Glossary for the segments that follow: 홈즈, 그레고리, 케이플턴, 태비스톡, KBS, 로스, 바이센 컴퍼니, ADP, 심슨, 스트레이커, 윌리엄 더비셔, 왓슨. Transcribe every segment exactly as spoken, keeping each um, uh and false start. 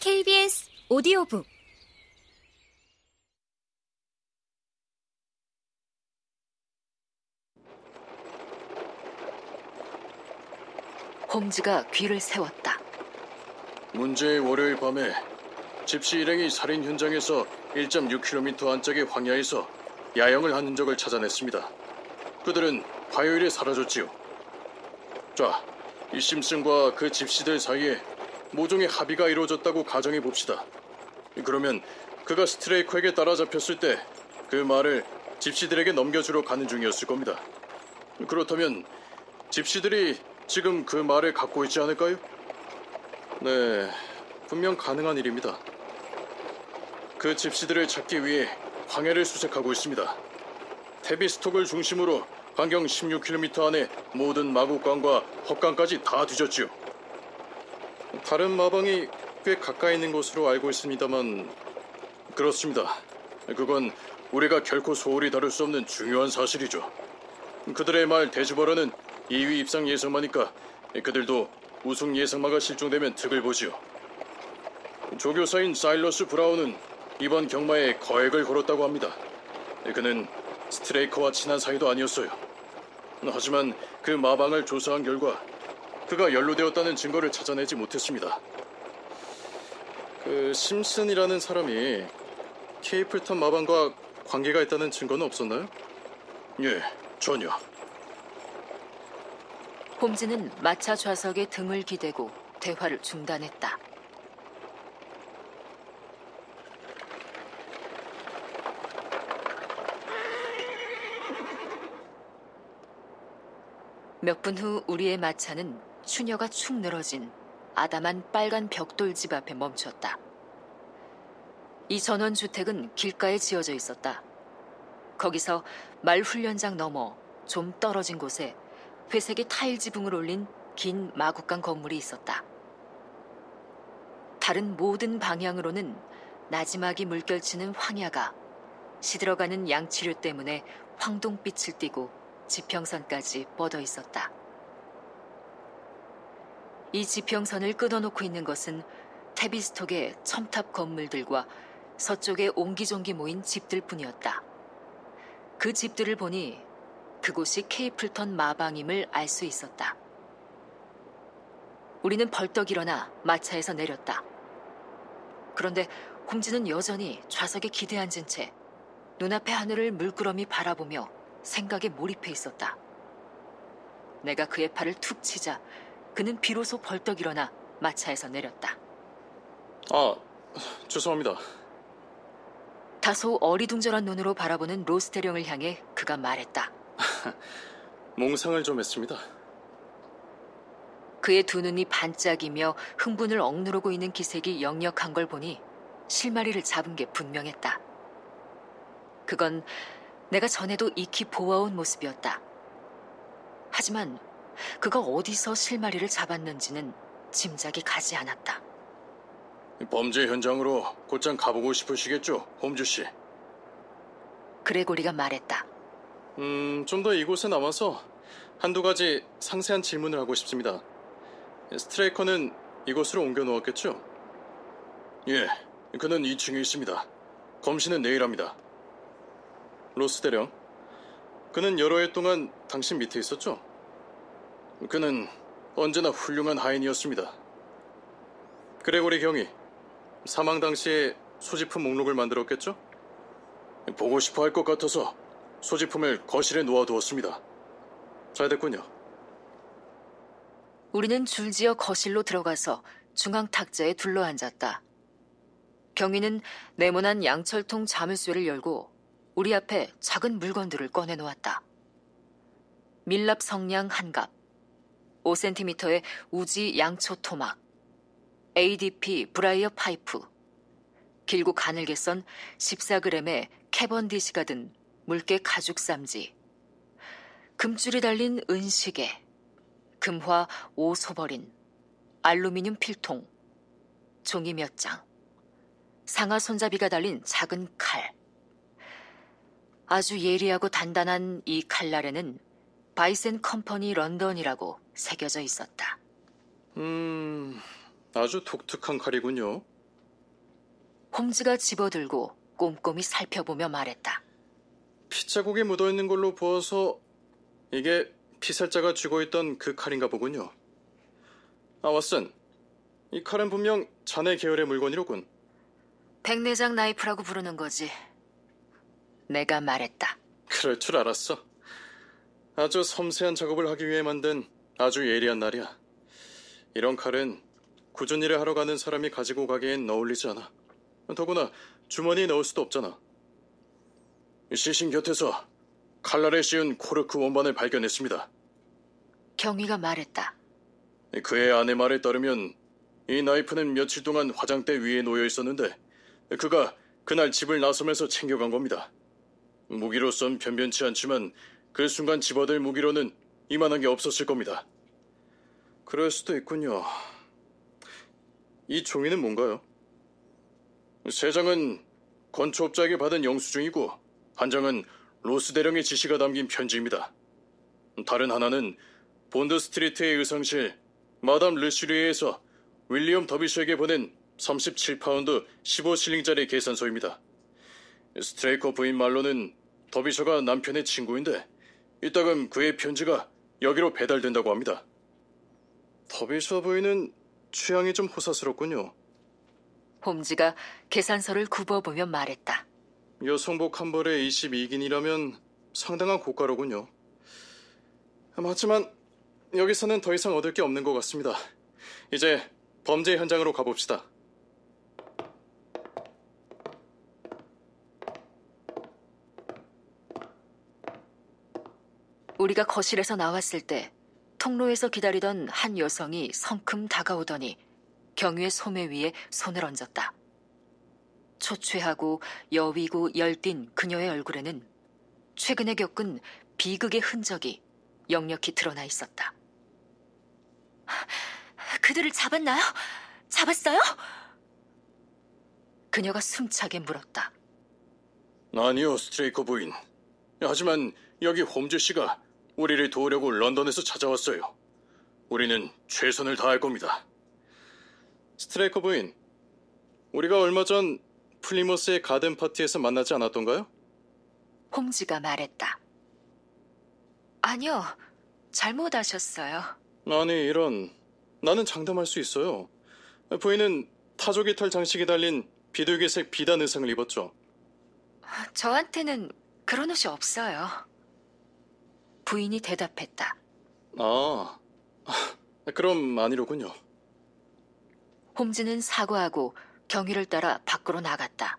케이비에스 오디오북 홈즈가 귀를 세웠다. 문제의 월요일 밤에 집시 일행이 살인 현장에서 일 점 육 킬로미터 안짝의 황야에서 야영을 한 흔적을 찾아냈습니다. 그들은 화요일에 사라졌지요. 자, 이 심슨과 그 집시들 사이에 모종의 합의가 이루어졌다고 가정해 봅시다. 그러면 그가 스트레이커에게 따라잡혔을 때 그 말을 집시들에게 넘겨주러 가는 중이었을 겁니다. 그렇다면 집시들이 지금 그 말을 갖고 있지 않을까요? 네, 분명 가능한 일입니다. 그 집시들을 찾기 위해 황해를 수색하고 있습니다. 태비스톡을 중심으로 반경 십육 킬로미터 안에 모든 마곡강과 헛강까지 다 뒤졌지요. 다른 마방이 꽤 가까이 있는 것으로 알고 있습니다만, 그렇습니다. 그건 우리가 결코 소홀히 다룰 수 없는 중요한 사실이죠. 그들의 말 대주바라는 이 위 입상 예상마니까 그들도 우승 예상마가 실종되면 득을 보지요. 조교사인 사일러스 브라운은 이번 경마에 거액을 걸었다고 합니다. 그는 스트레이커와 친한 사이도 아니었어요. 하지만 그 마방을 조사한 결과 그가 연루되었다는 증거를 찾아내지 못했습니다. 그 심슨이라는 사람이 케이플턴 마방과 관계가 있다는 증거는 없었나요? 예, 전혀. 홈즈는 마차 좌석에 등을 기대고 대화를 중단했다. 몇 분 후 우리의 마차는 수녀가 축 늘어진 아담한 빨간 벽돌 집 앞에 멈췄다. 이 전원주택은 길가에 지어져 있었다. 거기서 말 훈련장 너머 좀 떨어진 곳에 회색의 타일 지붕을 올린 긴 마구간 건물이 있었다. 다른 모든 방향으로는 나지막이 물결치는 황야가 시들어가는 양치류 때문에 황동빛을 띠고 지평선까지 뻗어 있었다. 이 지평선을 끊어놓고 있는 것은 태비스톡의 첨탑 건물들과 서쪽에 옹기종기 모인 집들 뿐이었다. 그 집들을 보니 그곳이 케이플턴 마방임을 알 수 있었다. 우리는 벌떡 일어나 마차에서 내렸다. 그런데 홈즈는 여전히 좌석에 기대앉은 채 눈앞의 하늘을 물끄러미 바라보며 생각에 몰입해 있었다. 내가 그의 팔을 툭 치자 그는 비로소 벌떡 일어나 마차에서 내렸다. 아, 죄송합니다. 다소 어리둥절한 눈으로 바라보는 로스 대령을 향해 그가 말했다. 몽상을 좀 했습니다. 그의 두 눈이 반짝이며 흥분을 억누르고 있는 기색이 역력한 걸 보니 실마리를 잡은 게 분명했다. 그건 내가 전에도 익히 보아온 모습이었다. 하지만 그가 어디서 실마리를 잡았는지는 짐작이 가지 않았다. 범죄 현장으로 곧장 가보고 싶으시겠죠, 홈즈 씨? 그레고리가 말했다. 음, 좀 더 이곳에 남아서 한두 가지 상세한 질문을 하고 싶습니다. 스트레이커는 이곳으로 옮겨 놓았겠죠? 예, 그는 이 층에 있습니다. 검시는 내일 합니다. 로스 대령, 그는 여러 해 동안 당신 밑에 있었죠? 그는 언제나 훌륭한 하인이었습니다. 그레고리 경위, 사망 당시에 소지품 목록을 만들었겠죠? 보고 싶어 할 것 같아서 소지품을 거실에 놓아두었습니다. 잘 됐군요. 우리는 줄지어 거실로 들어가서 중앙 탁자에 둘러앉았다. 경위는 네모난 양철통 자물쇠를 열고 우리 앞에 작은 물건들을 꺼내놓았다. 밀랍 성냥 한 갑, 오 센티미터의 우지 양초 토막, 에이디피 브라이어 파이프, 길고 가늘게 썬 십사 그램의 캐번디시가 든 물개 가죽 쌈지, 금줄이 달린 은시계, 금화 오 소버린, 알루미늄 필통, 종이 몇 장, 상하 손잡이가 달린 작은 칼. 아주 예리하고 단단한 이 칼날에는 바이센 컴퍼니 런던이라고 새겨져 있었다. 음, 아주 독특한 칼이군요. 홈즈가 집어들고 꼼꼼히 살펴보며 말했다. 핏자국이 묻어있는 걸로 보아서 이게 피살자가 쥐고 있던 그 칼인가 보군요. 아, 왓슨, 이 칼은 분명 자네 계열의 물건이로군. 백내장 나이프라고 부르는 거지. 내가 말했다. 그럴 줄 알았어. 아주 섬세한 작업을 하기 위해 만든 아주 예리한 날이야. 이런 칼은 굳은 일을 하러 가는 사람이 가지고 가기엔 어울리지 않아. 더구나 주머니에 넣을 수도 없잖아. 시신 곁에서 칼날에 씌운 코르크 원반을 발견했습니다. 경위가 말했다. 그의 아내 말에 따르면 이 나이프는 며칠 동안 화장대 위에 놓여 있었는데 그가 그날 집을 나서면서 챙겨간 겁니다. 무기로선 변변치 않지만 그 순간 집어들 무기로는 이만한 게 없었을 겁니다. 그럴 수도 있군요. 이 종이는 뭔가요? 세 장은 건초업자에게 받은 영수증이고 한 장은 로스 대령의 지시가 담긴 편지입니다. 다른 하나는 본드 스트리트의 의상실 마담 르슈리에에서 윌리엄 더비셔에게 보낸 삼십칠 파운드 십오 실링짜리 계산서입니다. 스트레이커 부인 말로는 더비셔가 남편의 친구인데 이따금 그의 편지가 여기로 배달된다고 합니다. 더비셔 부인은 취향이 좀 호사스럽군요. 홈즈가 계산서를 굽어보며 말했다. 여성복 한 벌에 이십이 긴이라면 상당한 고가로군요. 맞지만 여기서는 더 이상 얻을 게 없는 것 같습니다. 이제 범죄 현장으로 가봅시다. 우리가 거실에서 나왔을 때 통로에서 기다리던 한 여성이 성큼 다가오더니 경유의 소매 위에 손을 얹었다. 초췌하고 여위고 열띤 그녀의 얼굴에는 최근에 겪은 비극의 흔적이 역력히 드러나 있었다. 그들을 잡았나요? 잡았어요? 그녀가 숨차게 물었다. 아니요, 스트레이커 부인. 하지만 여기 홈즈 씨가 우리를 도우려고 런던에서 찾아왔어요. 우리는 최선을 다할 겁니다. 스트레이커 부인, 우리가 얼마 전 플리머스의 가든 파티에서 만나지 않았던가요? 홈즈가 말했다. 아니요, 잘못 아셨어요. 아니, 이런. 나는 장담할 수 있어요. 부인은 타조 깃털 장식이 달린 비둘기색 비단 의상을 입었죠. 저한테는 그런 옷이 없어요. 부인이 대답했다. 아, 그럼 아니로군요. 홈즈는 사과하고 경위를 따라 밖으로 나갔다.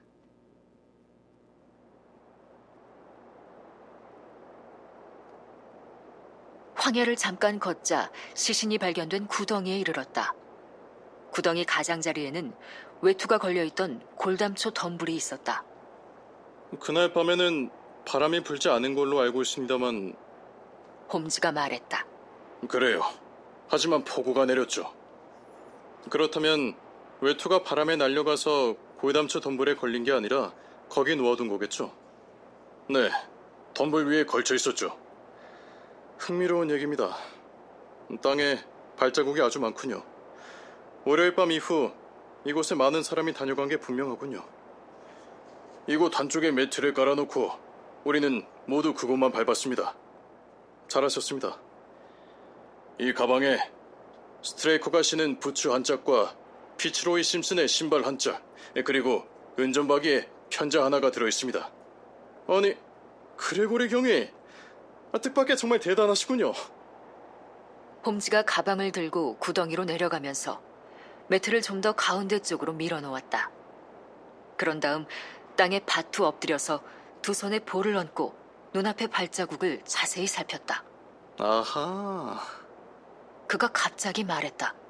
황야를 잠깐 걷자 시신이 발견된 구덩이에 이르렀다. 구덩이 가장자리에는 외투가 걸려있던 골담초 덤불이 있었다. 그날 밤에는 바람이 불지 않은 걸로 알고 있습니다만... 홈즈가 말했다. 그래요. 하지만 폭우가 내렸죠. 그렇다면 외투가 바람에 날려가서 골담초 덤불에 걸린 게 아니라 거기 놓아둔 거겠죠? 네, 덤불 위에 걸쳐 있었죠. 흥미로운 얘기입니다. 땅에 발자국이 아주 많군요. 월요일 밤 이후 이곳에 많은 사람이 다녀간 게 분명하군요. 이곳 한쪽에 매트를 깔아놓고 우리는 모두 그곳만 밟았습니다. 잘하셨습니다. 이 가방에 스트레이커가 신은 부츠 한 짝과 피츠로이 심슨의 신발 한 짝, 그리고 은전박이에 편자 하나가 들어있습니다. 아니, 그레고리 경위! 아, 뜻밖의 정말 대단하시군요. 홈즈가 가방을 들고 구덩이로 내려가면서 매트를 좀 더 가운데 쪽으로 밀어놓았다. 그런 다음 땅에 바투 엎드려서 두 손에 볼을 얹고 눈앞의 발자국을 자세히 살폈다. 아하. 그가 갑자기 말했다.